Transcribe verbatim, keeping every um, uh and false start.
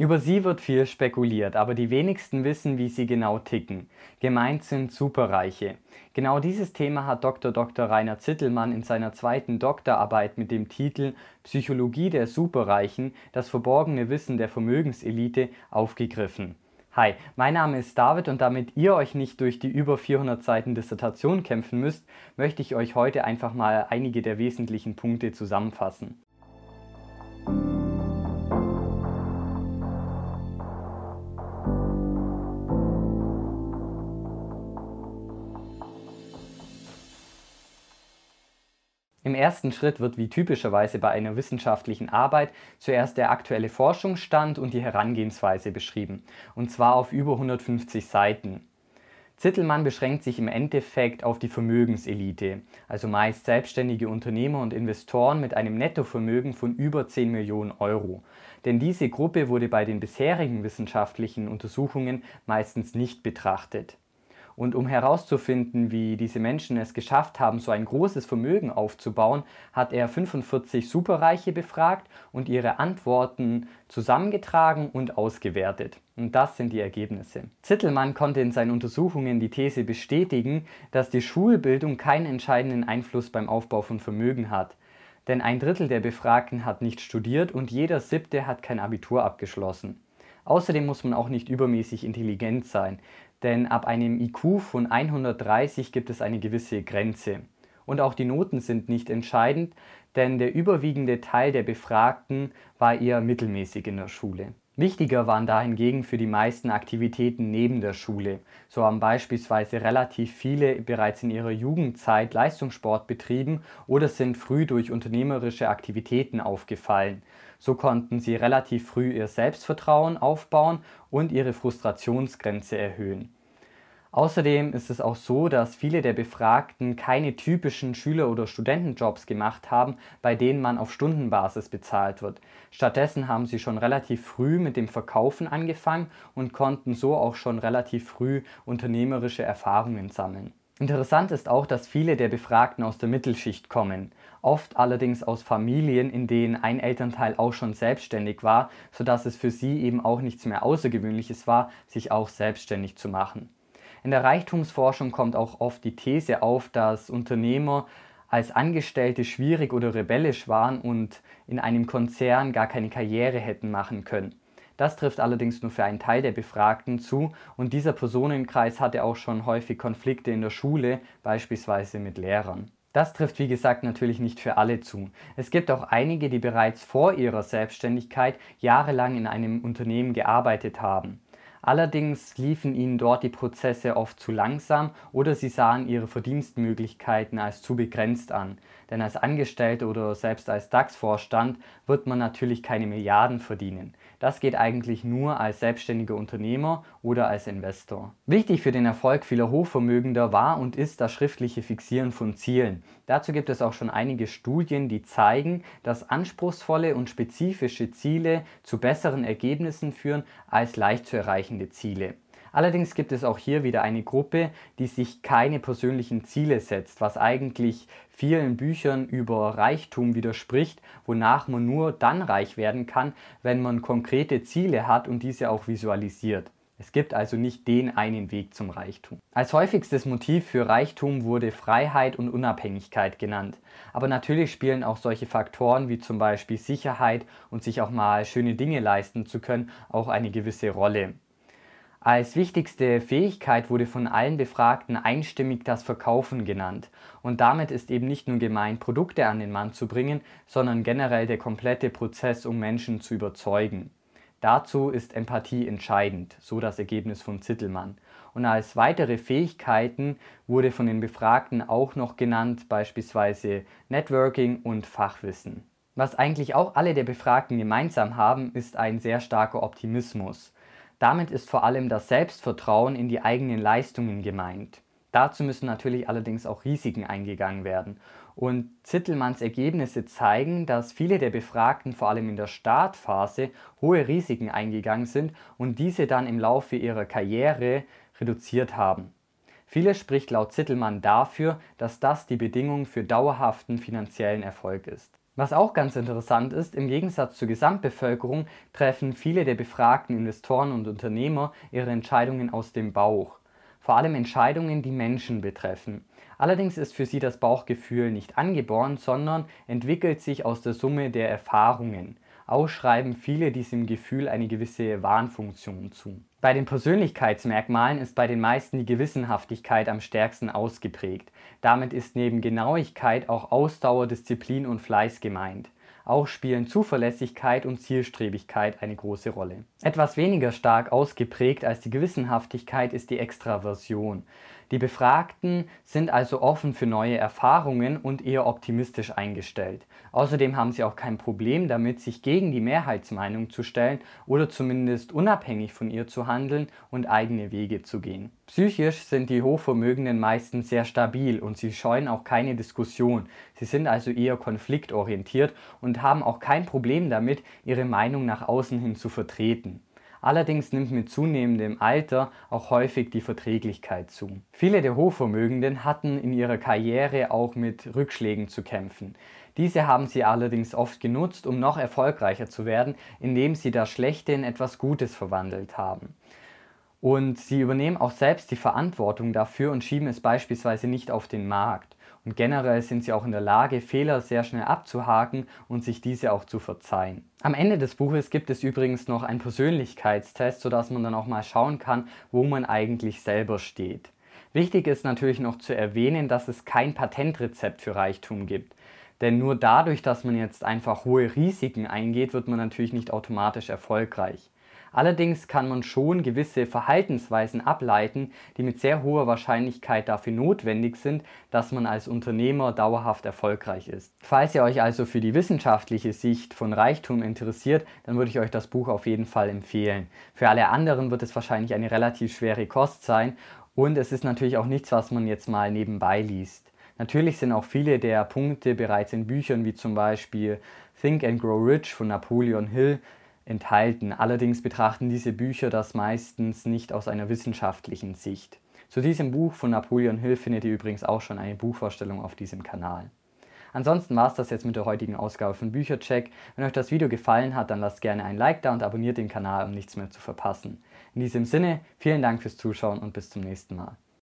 Über sie wird viel spekuliert, aber die wenigsten wissen, wie sie genau ticken. Gemeint sind Superreiche. Genau dieses Thema hat Doktor Doktor Rainer Zittelmann in seiner zweiten Doktorarbeit mit dem Titel Psychologie der Superreichen, das verborgene Wissen der Vermögenselite aufgegriffen. Hi, mein Name ist David und damit ihr euch nicht durch die über vierhundert Seiten Dissertation kämpfen müsst, möchte ich euch heute einfach mal einige der wesentlichen Punkte zusammenfassen. Im ersten Schritt wird wie typischerweise bei einer wissenschaftlichen Arbeit zuerst der aktuelle Forschungsstand und die Herangehensweise beschrieben, und zwar auf über hundertfünfzig Seiten. Zittelmann beschränkt sich im Endeffekt auf die Vermögenselite, also meist selbstständige Unternehmer und Investoren mit einem Nettovermögen von über zehn Millionen Euro. Denn diese Gruppe wurde bei den bisherigen wissenschaftlichen Untersuchungen meistens nicht betrachtet. Und um herauszufinden, wie diese Menschen es geschafft haben, so ein großes Vermögen aufzubauen, hat er fünfundvierzig Superreiche befragt und ihre Antworten zusammengetragen und ausgewertet. Und das sind die Ergebnisse. Zittelmann konnte in seinen Untersuchungen die These bestätigen, dass die Schulbildung keinen entscheidenden Einfluss beim Aufbau von Vermögen hat. Denn ein Drittel der Befragten hat nicht studiert und jeder Siebte hat kein Abitur abgeschlossen. Außerdem muss man auch nicht übermäßig intelligent sein, denn ab einem I Q von hundertdreißig gibt es eine gewisse Grenze. Und auch die Noten sind nicht entscheidend, denn der überwiegende Teil der Befragten war eher mittelmäßig in der Schule. Wichtiger waren dahingegen für die meisten Aktivitäten neben der Schule. So haben beispielsweise relativ viele bereits in ihrer Jugendzeit Leistungssport betrieben oder sind früh durch unternehmerische Aktivitäten aufgefallen. So konnten sie relativ früh ihr Selbstvertrauen aufbauen und ihre Frustrationsgrenze erhöhen. Außerdem ist es auch so, dass viele der Befragten keine typischen Schüler- oder Studentenjobs gemacht haben, bei denen man auf Stundenbasis bezahlt wird. Stattdessen haben sie schon relativ früh mit dem Verkaufen angefangen und konnten so auch schon relativ früh unternehmerische Erfahrungen sammeln. Interessant ist auch, dass viele der Befragten aus der Mittelschicht kommen, oft allerdings aus Familien, in denen ein Elternteil auch schon selbstständig war, sodass es für sie eben auch nichts mehr Außergewöhnliches war, sich auch selbstständig zu machen. In der Reichtumsforschung kommt auch oft die These auf, dass Unternehmer als Angestellte schwierig oder rebellisch waren und in einem Konzern gar keine Karriere hätten machen können. Das trifft allerdings nur für einen Teil der Befragten zu und dieser Personenkreis hatte auch schon häufig Konflikte in der Schule, beispielsweise mit Lehrern. Das trifft wie gesagt natürlich nicht für alle zu. Es gibt auch einige, die bereits vor ihrer Selbstständigkeit jahrelang in einem Unternehmen gearbeitet haben. Allerdings liefen ihnen dort die Prozesse oft zu langsam oder sie sahen ihre Verdienstmöglichkeiten als zu begrenzt an. Denn als Angestellter oder selbst als DAX-Vorstand wird man natürlich keine Milliarden verdienen. Das geht eigentlich nur als selbstständiger Unternehmer oder als Investor. Wichtig für den Erfolg vieler Hochvermögender war und ist das schriftliche Fixieren von Zielen. Dazu gibt es auch schon einige Studien, die zeigen, dass anspruchsvolle und spezifische Ziele zu besseren Ergebnissen führen als leicht zu erreichen Ziele. Allerdings gibt es auch hier wieder eine Gruppe, die sich keine persönlichen Ziele setzt, was eigentlich vielen Büchern über Reichtum widerspricht, wonach man nur dann reich werden kann, wenn man konkrete Ziele hat und diese auch visualisiert. Es gibt also nicht den einen Weg zum Reichtum. Als häufigstes Motiv für Reichtum wurde Freiheit und Unabhängigkeit genannt. Aber natürlich spielen auch solche Faktoren wie zum Beispiel Sicherheit und sich auch mal schöne Dinge leisten zu können auch eine gewisse Rolle. Als wichtigste Fähigkeit wurde von allen Befragten einstimmig das Verkaufen genannt. Und damit ist eben nicht nur gemeint, Produkte an den Mann zu bringen, sondern generell der komplette Prozess, um Menschen zu überzeugen. Dazu ist Empathie entscheidend, so das Ergebnis von Zittelmann. Und als weitere Fähigkeiten wurde von den Befragten auch noch genannt, beispielsweise Networking und Fachwissen. Was eigentlich auch alle der Befragten gemeinsam haben, ist ein sehr starker Optimismus. Damit ist vor allem das Selbstvertrauen in die eigenen Leistungen gemeint. Dazu müssen natürlich allerdings auch Risiken eingegangen werden. Und Zittelmanns Ergebnisse zeigen, dass viele der Befragten vor allem in der Startphase hohe Risiken eingegangen sind und diese dann im Laufe ihrer Karriere reduziert haben. Vieles spricht laut Zittelmann dafür, dass das die Bedingung für dauerhaften finanziellen Erfolg ist. Was auch ganz interessant ist, im Gegensatz zur Gesamtbevölkerung treffen viele der befragten Investoren und Unternehmer ihre Entscheidungen aus dem Bauch. Vor allem Entscheidungen, die Menschen betreffen. Allerdings ist für sie das Bauchgefühl nicht angeboren, sondern entwickelt sich aus der Summe der Erfahrungen. Auch schreiben viele diesem Gefühl eine gewisse Wahnfunktion zu. Bei den Persönlichkeitsmerkmalen ist bei den meisten die Gewissenhaftigkeit am stärksten ausgeprägt. Damit ist neben Genauigkeit auch Ausdauer, Disziplin und Fleiß gemeint. Auch spielen Zuverlässigkeit und Zielstrebigkeit eine große Rolle. Etwas weniger stark ausgeprägt als die Gewissenhaftigkeit ist die Extraversion. Die Befragten sind also offen für neue Erfahrungen und eher optimistisch eingestellt. Außerdem haben sie auch kein Problem damit, sich gegen die Mehrheitsmeinung zu stellen oder zumindest unabhängig von ihr zu handeln und eigene Wege zu gehen. Psychisch sind die Hochvermögenden meistens sehr stabil und sie scheuen auch keine Diskussion. Sie sind also eher konfliktorientiert und haben auch kein Problem damit, ihre Meinung nach außen hin zu vertreten. Allerdings nimmt mit zunehmendem Alter auch häufig die Verträglichkeit zu. Viele der Hochvermögenden hatten in ihrer Karriere auch mit Rückschlägen zu kämpfen. Diese haben sie allerdings oft genutzt, um noch erfolgreicher zu werden, indem sie das Schlechte in etwas Gutes verwandelt haben. Und sie übernehmen auch selbst die Verantwortung dafür und schieben es beispielsweise nicht auf den Markt. Und generell sind sie auch in der Lage, Fehler sehr schnell abzuhaken und sich diese auch zu verzeihen. Am Ende des Buches gibt es übrigens noch einen Persönlichkeitstest, sodass man dann auch mal schauen kann, wo man eigentlich selber steht. Wichtig ist natürlich noch zu erwähnen, dass es kein Patentrezept für Reichtum gibt. Denn nur dadurch, dass man jetzt einfach hohe Risiken eingeht, wird man natürlich nicht automatisch erfolgreich. Allerdings kann man schon gewisse Verhaltensweisen ableiten, die mit sehr hoher Wahrscheinlichkeit dafür notwendig sind, dass man als Unternehmer dauerhaft erfolgreich ist. Falls ihr euch also für die wissenschaftliche Sicht von Reichtum interessiert, dann würde ich euch das Buch auf jeden Fall empfehlen. Für alle anderen wird es wahrscheinlich eine relativ schwere Kost sein und es ist natürlich auch nichts, was man jetzt mal nebenbei liest. Natürlich sind auch viele der Punkte bereits in Büchern wie zum Beispiel Think and Grow Rich von Napoleon Hill enthalten. Allerdings betrachten diese Bücher das meistens nicht aus einer wissenschaftlichen Sicht. Zu diesem Buch von Napoleon Hill findet ihr übrigens auch schon eine Buchvorstellung auf diesem Kanal. Ansonsten war es das jetzt mit der heutigen Ausgabe von Büchercheck. Wenn euch das Video gefallen hat, dann lasst gerne ein Like da und abonniert den Kanal, um nichts mehr zu verpassen. In diesem Sinne, vielen Dank fürs Zuschauen und bis zum nächsten Mal.